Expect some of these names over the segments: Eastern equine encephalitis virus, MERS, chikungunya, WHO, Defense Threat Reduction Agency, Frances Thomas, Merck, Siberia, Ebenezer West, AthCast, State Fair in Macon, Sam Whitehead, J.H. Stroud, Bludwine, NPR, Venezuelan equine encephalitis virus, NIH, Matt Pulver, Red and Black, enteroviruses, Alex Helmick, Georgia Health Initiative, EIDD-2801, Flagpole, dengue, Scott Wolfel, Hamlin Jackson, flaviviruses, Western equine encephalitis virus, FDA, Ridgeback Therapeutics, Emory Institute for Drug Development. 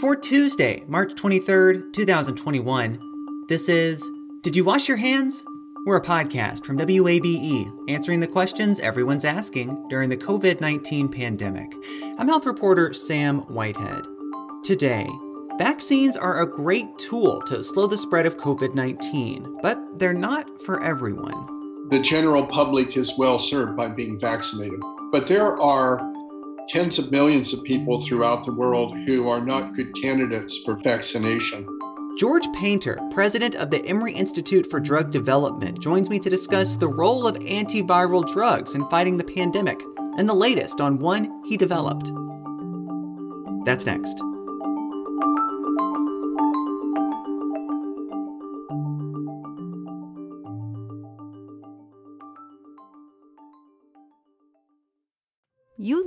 For Tuesday, March 23rd, 2021, this is Did You Wash Your Hands? We're a podcast from WABE, answering the questions everyone's asking during the COVID-19 pandemic. I'm health reporter Sam Whitehead. Today, vaccines are a great tool to slow the spread of COVID-19, but they're not for everyone. The general public is well served by being vaccinated, but there are tens of millions of people throughout the world who are not good candidates for vaccination. George Painter, president of the Emory Institute for Drug Development, joins me to discuss the role of antiviral drugs in fighting the pandemic and the latest on one he developed. That's next. You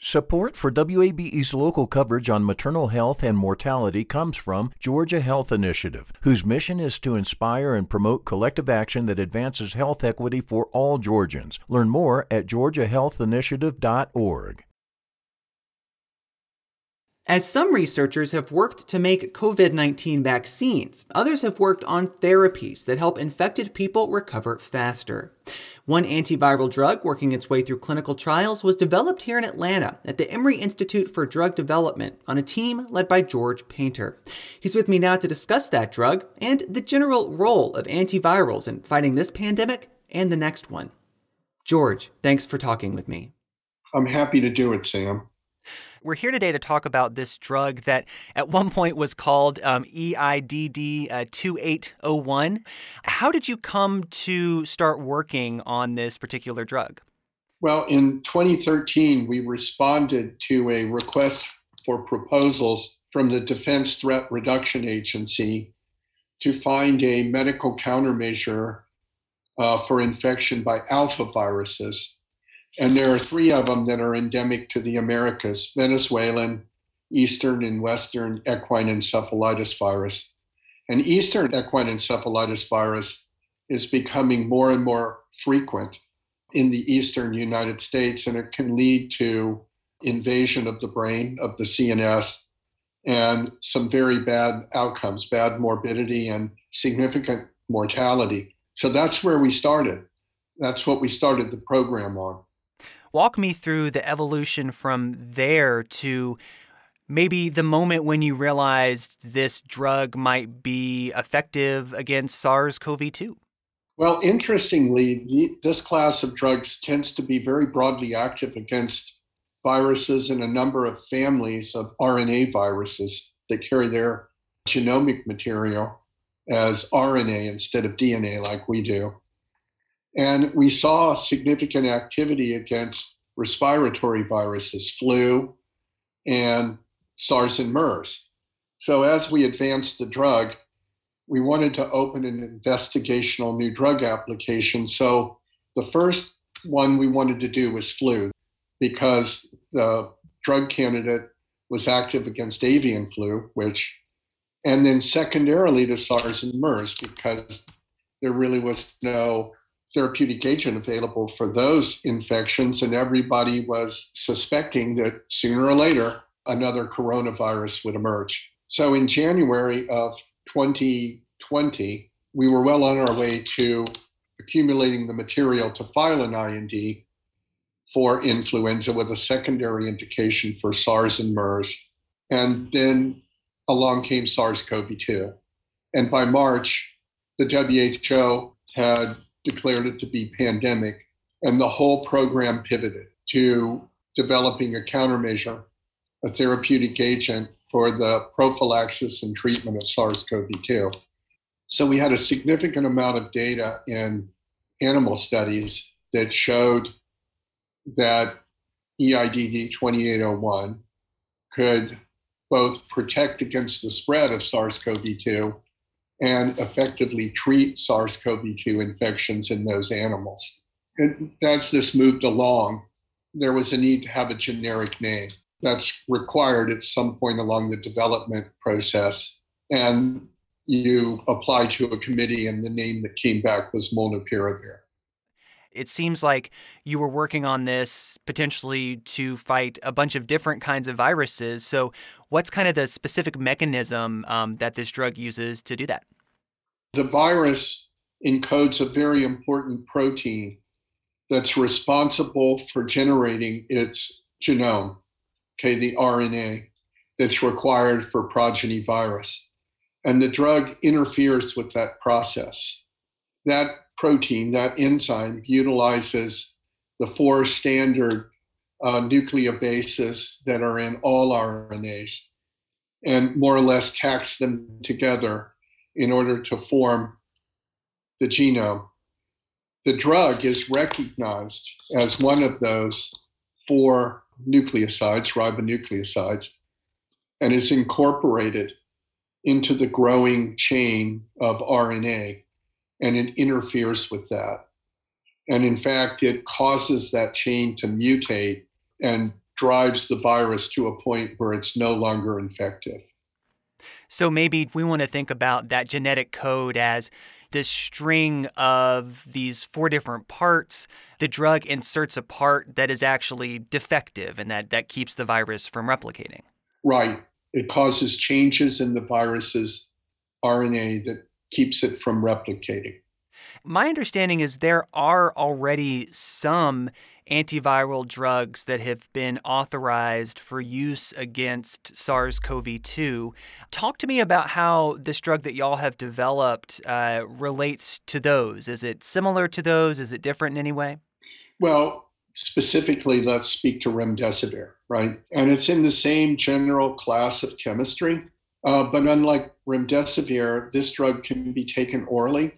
Support for WABE's local coverage on maternal health and mortality comes from Georgia Health Initiative, whose mission is to inspire and promote collective action that advances health equity for all Georgians. Learn more at georgiahealthinitiative.org. As some researchers have worked to make COVID-19 vaccines, others have worked on therapies that help infected people recover faster. One antiviral drug working its way through clinical trials was developed here in Atlanta at the Emory Institute for Drug Development on a team led by George Painter. He's with me now to discuss that drug and the general role of antivirals in fighting this pandemic and the next one. George, thanks for talking with me. I'm happy to do it, Sam. We're here today to talk about this drug that at one point was called EIDD-2801. How did you come to start working on this particular drug? Well, in 2013, we responded to a request for proposals from the Defense Threat Reduction Agency to find a medical countermeasure for infection by alpha viruses. And there are three of them that are endemic to the Americas: Venezuelan, Eastern, and Western equine encephalitis virus. And Eastern equine encephalitis virus is becoming more and more frequent in the Eastern United States, and it can lead to invasion of the brain, of the CNS, and some very bad outcomes, bad morbidity and significant mortality. So that's where we started. That's what we started the program on. Walk me through the evolution from there to maybe the moment when you realized this drug might be effective against SARS-CoV-2. Well, interestingly, this class of drugs tends to be very broadly active against viruses in a number of families of RNA viruses that carry their genomic material as RNA instead of DNA like we do. And we saw significant activity against respiratory viruses, flu, and SARS and MERS. So as we advanced the drug, we wanted to open an investigational new drug application. So the first one we wanted to do was flu, because the drug candidate was active against avian flu, and then secondarily to SARS and MERS, because there really was no therapeutic agent available for those infections, and everybody was suspecting that sooner or later another coronavirus would emerge. So in January of 2020, we were well on our way to accumulating the material to file an IND for influenza with a secondary indication for SARS and MERS. And then along came SARS-CoV-2. And by March, the WHO had declared it to be pandemic, and the whole program pivoted to developing a countermeasure a therapeutic agent for the prophylaxis and treatment of SARS-CoV-2. So we had a significant amount of data in animal studies that showed that EIDD-2801 could both protect against the spread of SARS-CoV-2 and effectively treat SARS-CoV-2 infections in those animals. And as this moved along, there was a need to have a generic name. That's required at some point along the development process. And you apply to a committee, and the name that came back was Molnupiravir. It seems like you were working on this potentially to fight a bunch of different kinds of viruses. So what's kind of the specific mechanism that this drug uses to do that? The virus encodes a very important protein that's responsible for generating its genome, okay, the RNA that's required for progeny virus. And the drug interferes with that process. That protein, that enzyme, utilizes the four standard nucleobases that are in all RNAs and more or less tacks them together in order to form the genome. The drug is recognized as one of those four nucleosides, ribonucleosides, and is incorporated into the growing chain of RNA. And it interferes with that. And in fact, it causes that chain to mutate and drives the virus to a point where it's no longer infective. So maybe if we want to think about that genetic code as this string of these four different parts, the drug inserts a part that is actually defective and that keeps the virus from replicating. Right. It causes changes in the virus's RNA that keeps it from replicating. My understanding is there are already some antiviral drugs that have been authorized for use against SARS-CoV-2. Talk to me about how this drug that y'all have developed relates to those. Is it similar to those? Is it different in any way? Well, specifically, let's speak to remdesivir, right? And it's in the same general class of chemistry. But unlike remdesivir, this drug can be taken orally,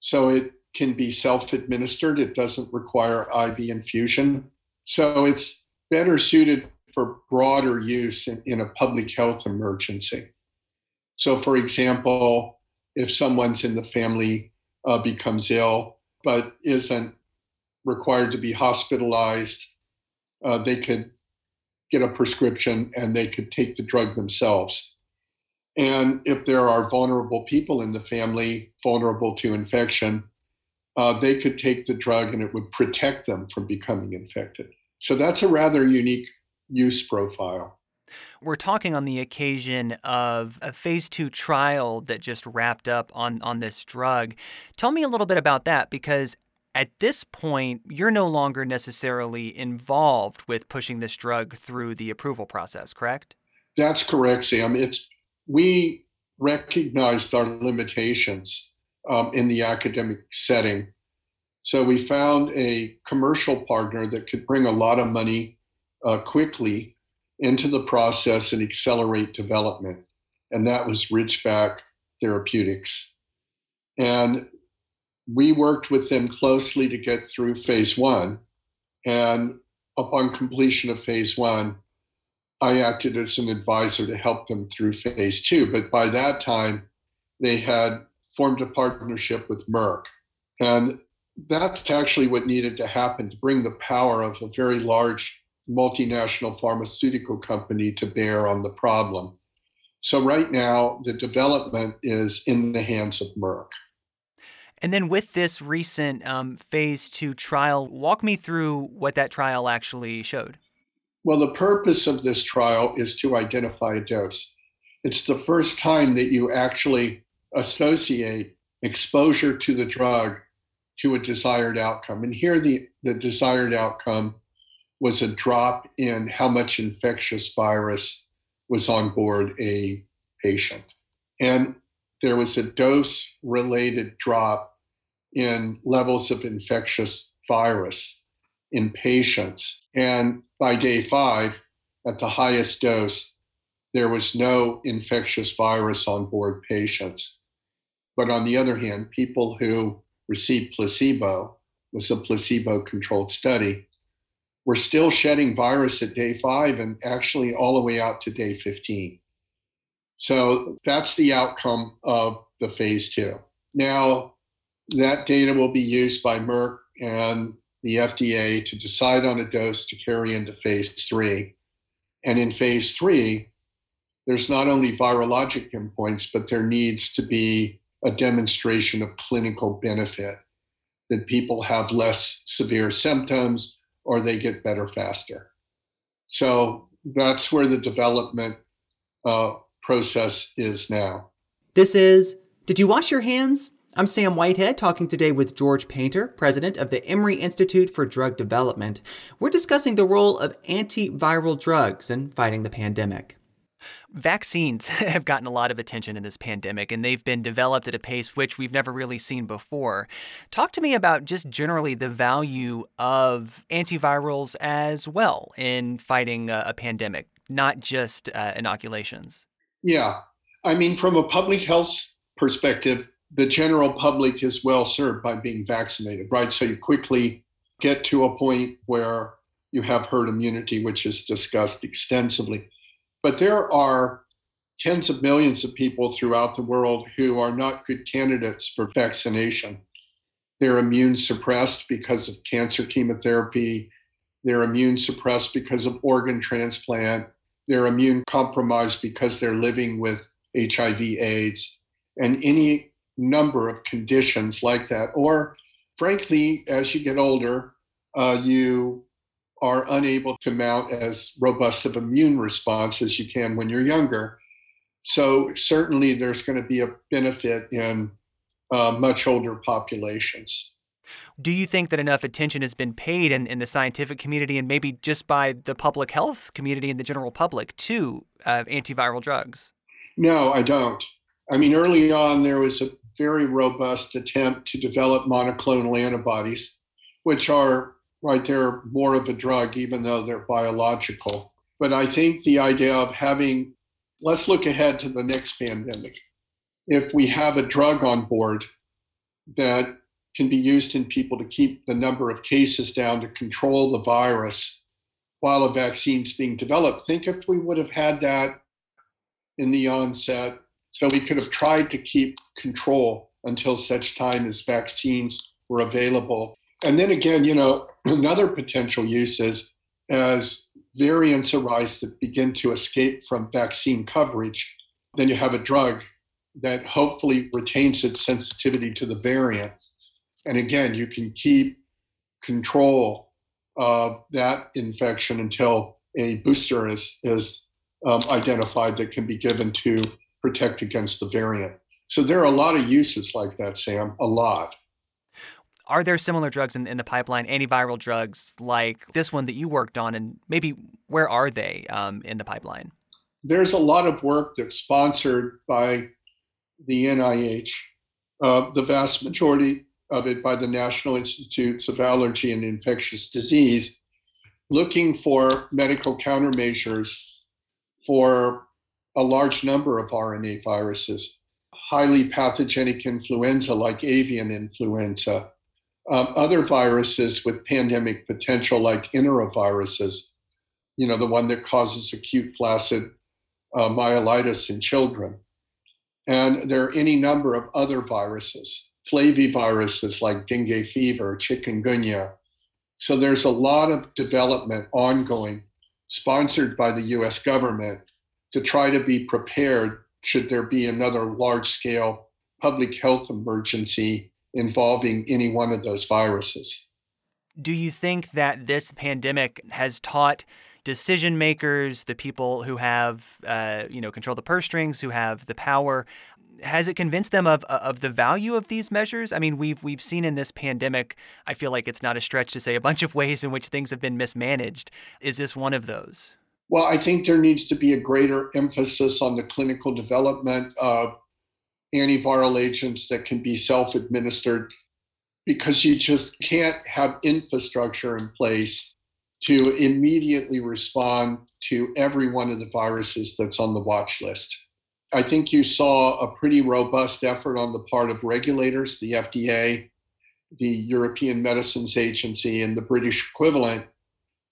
so it can be self-administered. It doesn't require IV infusion. So it's better suited for broader use in a public health emergency. So for example, if someone's in the family becomes ill but isn't required to be hospitalized, they could get a prescription and they could take the drug themselves. And if there are vulnerable people in the family, vulnerable to infection, they could take the drug and it would protect them from becoming infected. So that's a rather unique use profile. We're talking on the occasion of a phase 2 trial that just wrapped up on this drug. Tell me a little bit about that, because at this point, you're no longer necessarily involved with pushing this drug through the approval process, correct? That's correct, Sam. We recognized our limitations in the academic setting. So we found a commercial partner that could bring a lot of money quickly into the process and accelerate development. And that was Ridgeback Therapeutics. And we worked with them closely to get through phase 1. And upon completion of phase 1, I acted as an advisor to help them through phase 2. But by that time, they had formed a partnership with Merck. And that's actually what needed to happen to bring the power of a very large multinational pharmaceutical company to bear on the problem. So right now, the development is in the hands of Merck. And then with this recent phase 2 trial, walk me through what that trial actually showed. Well, the purpose of this trial is to identify a dose. It's the first time that you actually associate exposure to the drug to a desired outcome. And here the desired outcome was a drop in how much infectious virus was on board a patient. And there was a dose-related drop in levels of infectious virus in patients. And by day 5, at the highest dose, there was no infectious virus on board patients. But on the other hand, people who received placebo, was a placebo-controlled study, were still shedding virus at day 5 and actually all the way out to day 15. So that's the outcome of the phase 2. Now, that data will be used by Merck and the FDA to decide on a dose to carry into phase 3. And in phase 3, there's not only virologic endpoints, but there needs to be a demonstration of clinical benefit, that people have less severe symptoms or they get better faster. So that's where the development process is now. This is Did You Wash Your Hands? I'm Sam Whitehead, talking today with George Painter, president of the Emory Institute for Drug Development. We're discussing the role of antiviral drugs in fighting the pandemic. Vaccines have gotten a lot of attention in this pandemic, and they've been developed at a pace which we've never really seen before. Talk to me about just generally the value of antivirals as well in fighting a pandemic, not just inoculations. Yeah. I mean, from a public health perspective, the general public is well served by being vaccinated, right? So you quickly get to a point where you have herd immunity, which is discussed extensively. But there are tens of millions of people throughout the world who are not good candidates for vaccination. They're immune suppressed because of cancer chemotherapy. They're immune suppressed because of organ transplant. They're immune compromised because they're living with HIV/AIDS and any number of conditions like that. Or frankly, as you get older, you are unable to mount as robust of immune response as you can when you're younger. So certainly there's going to be a benefit in much older populations. Do you think that enough attention has been paid in the scientific community and maybe just by the public health community and the general public to antiviral drugs? No, I don't. I mean, early on, there was a very robust attempt to develop monoclonal antibodies, which are right, they're more of a drug, even though they're biological. But I think the idea of having, let's look ahead to the next pandemic. If we have a drug on board that can be used in people to keep the number of cases down, to control the virus while a vaccine's being developed, think if we would have had that in the onset, so we could have tried to keep control until such time as vaccines were available. And then again, you know, another potential use is as variants arise that begin to escape from vaccine coverage, then you have a drug that hopefully retains its sensitivity to the variant. And again, you can keep control of that infection until a booster is identified that can be given to protect against the variant. So there are a lot of uses like that, Sam, a lot. Are there similar drugs in the pipeline, antiviral drugs like this one that you worked on, and maybe where are they in the pipeline? There's a lot of work that's sponsored by the NIH, the vast majority of it by the National Institutes of Allergy and Infectious Disease, looking for medical countermeasures for a large number of RNA viruses, highly pathogenic influenza like avian influenza, other viruses with pandemic potential like enteroviruses, you know, the one that causes acute flaccid myelitis in children. And there are any number of other viruses, flaviviruses like dengue fever, chikungunya. So there's a lot of development ongoing, sponsored by the US government, to try to be prepared should there be another large-scale public health emergency involving any one of those viruses. Do you think that this pandemic has taught decision makers, the people who have, control the purse strings, who have the power, has it convinced them of the value of these measures? I mean, we've seen in this pandemic, I feel like it's not a stretch to say a bunch of ways in which things have been mismanaged. Is this one of those? Well, I think there needs to be a greater emphasis on the clinical development of antiviral agents that can be self-administered, because you just can't have infrastructure in place to immediately respond to every one of the viruses that's on the watch list. I think you saw a pretty robust effort on the part of regulators, the FDA, the European Medicines Agency, and the British equivalent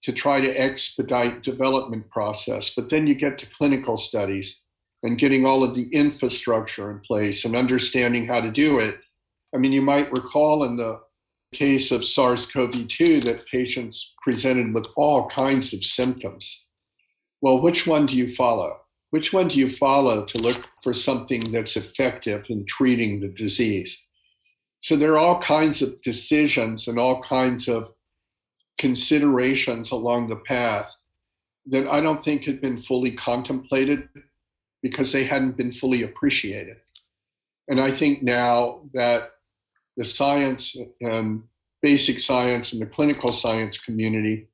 to try to expedite development process. But then you get to clinical studies and getting all of the infrastructure in place and understanding how to do it. I mean, you might recall in the case of SARS-CoV-2 that patients presented with all kinds of symptoms. Well, which one do you follow? Which one do you follow to look for something that's effective in treating the disease? So there are all kinds of decisions and all kinds of considerations along the path that I don't think had been fully contemplated because they hadn't been fully appreciated. And I think now that the science and basic science and the clinical science community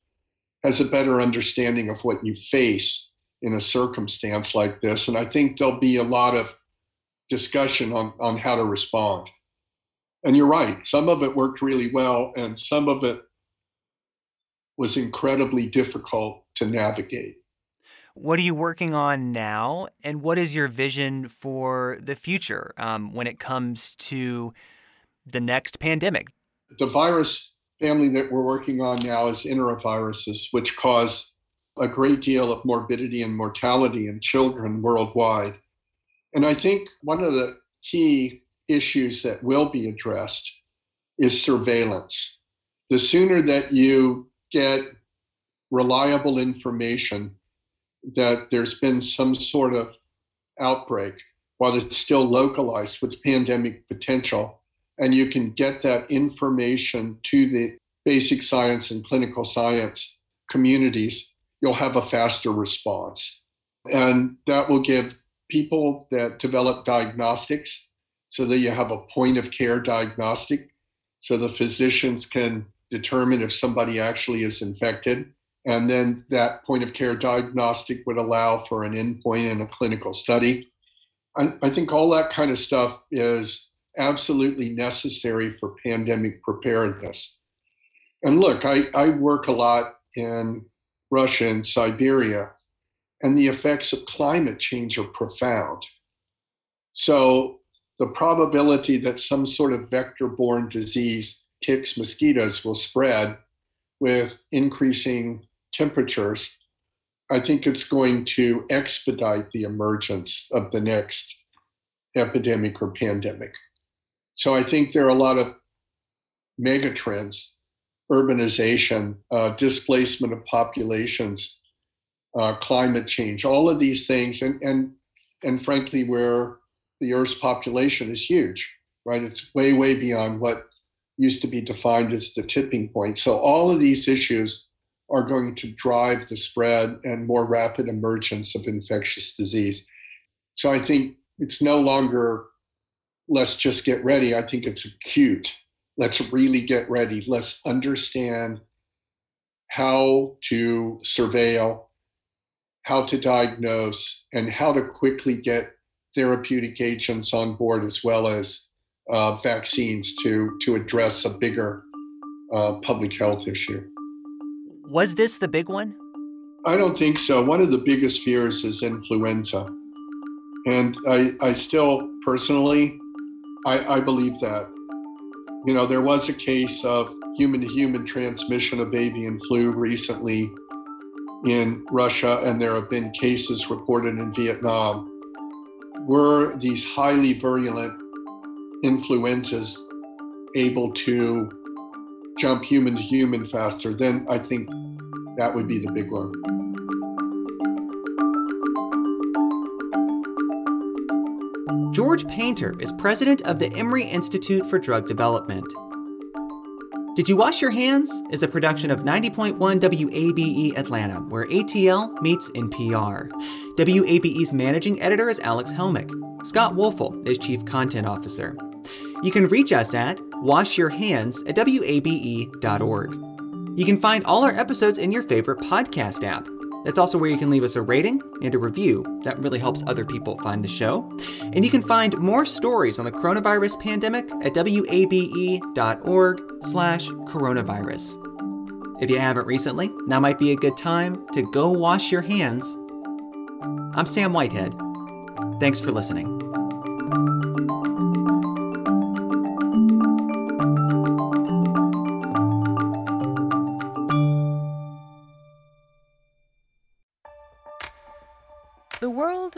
has a better understanding of what you face in a circumstance like this. And I think there'll be a lot of discussion on how to respond. And you're right, some of it worked really well and some of it was incredibly difficult to navigate. What are you working on now? And what is your vision for the future when it comes to the next pandemic? The virus family that we're working on now is enteroviruses, which cause a great deal of morbidity and mortality in children worldwide. And I think one of the key issues that will be addressed is surveillance. The sooner that you get reliable information that there's been some sort of outbreak, while it's still localized with pandemic potential, and you can get that information to the basic science and clinical science communities, you'll have a faster response. And that will give people that develop diagnostics so that you have a point of care diagnostic, so the physicians can determine if somebody actually is infected. And then that point of care diagnostic would allow for an endpoint in a clinical study. I think all that kind of stuff is absolutely necessary for pandemic preparedness. And look, I work a lot in Russia and Siberia, and the effects of climate change are profound. So the probability that some sort of vector-borne disease, ticks, mosquitoes, will spread with increasing temperatures, I think it's going to expedite the emergence of the next epidemic or pandemic. So I think there are a lot of megatrends: urbanization, displacement of populations, climate change, all of these things. And frankly, where the Earth's population is huge, right? It's way, way beyond what used to be defined as the tipping point. So all of these issues are going to drive the spread and more rapid emergence of infectious disease. So I think it's no longer let's just get ready. I think it's acute. Let's really get ready. Let's understand how to surveil, how to diagnose, and how to quickly get therapeutic agents on board, as well as vaccines to address a bigger public health issue. Was this the big one? I don't think so. One of the biggest fears is influenza. And I still personally, I believe that. You know, there was a case of human-to-human transmission of avian flu recently in Russia, and there have been cases reported in Vietnam. Were these highly virulent influenzas able to jump human-to-human faster? Then I think that would be the big one. George Painter is president of the Emory Institute for Drug Development. Did You Wash Your Hands is a production of 90.1 WABE Atlanta, where ATL meets NPR. WABE's managing editor is Alex Helmick. Scott Wolfel is chief content officer. You can reach us at washyourhands@wabe.org. You can find all our episodes in your favorite podcast app. That's also where you can leave us a rating and a review. That really helps other people find the show. And you can find more stories on the coronavirus pandemic at wabe.org/coronavirus. If you haven't recently, now might be a good time to go wash your hands. I'm Sam Whitehead. Thanks for listening. The world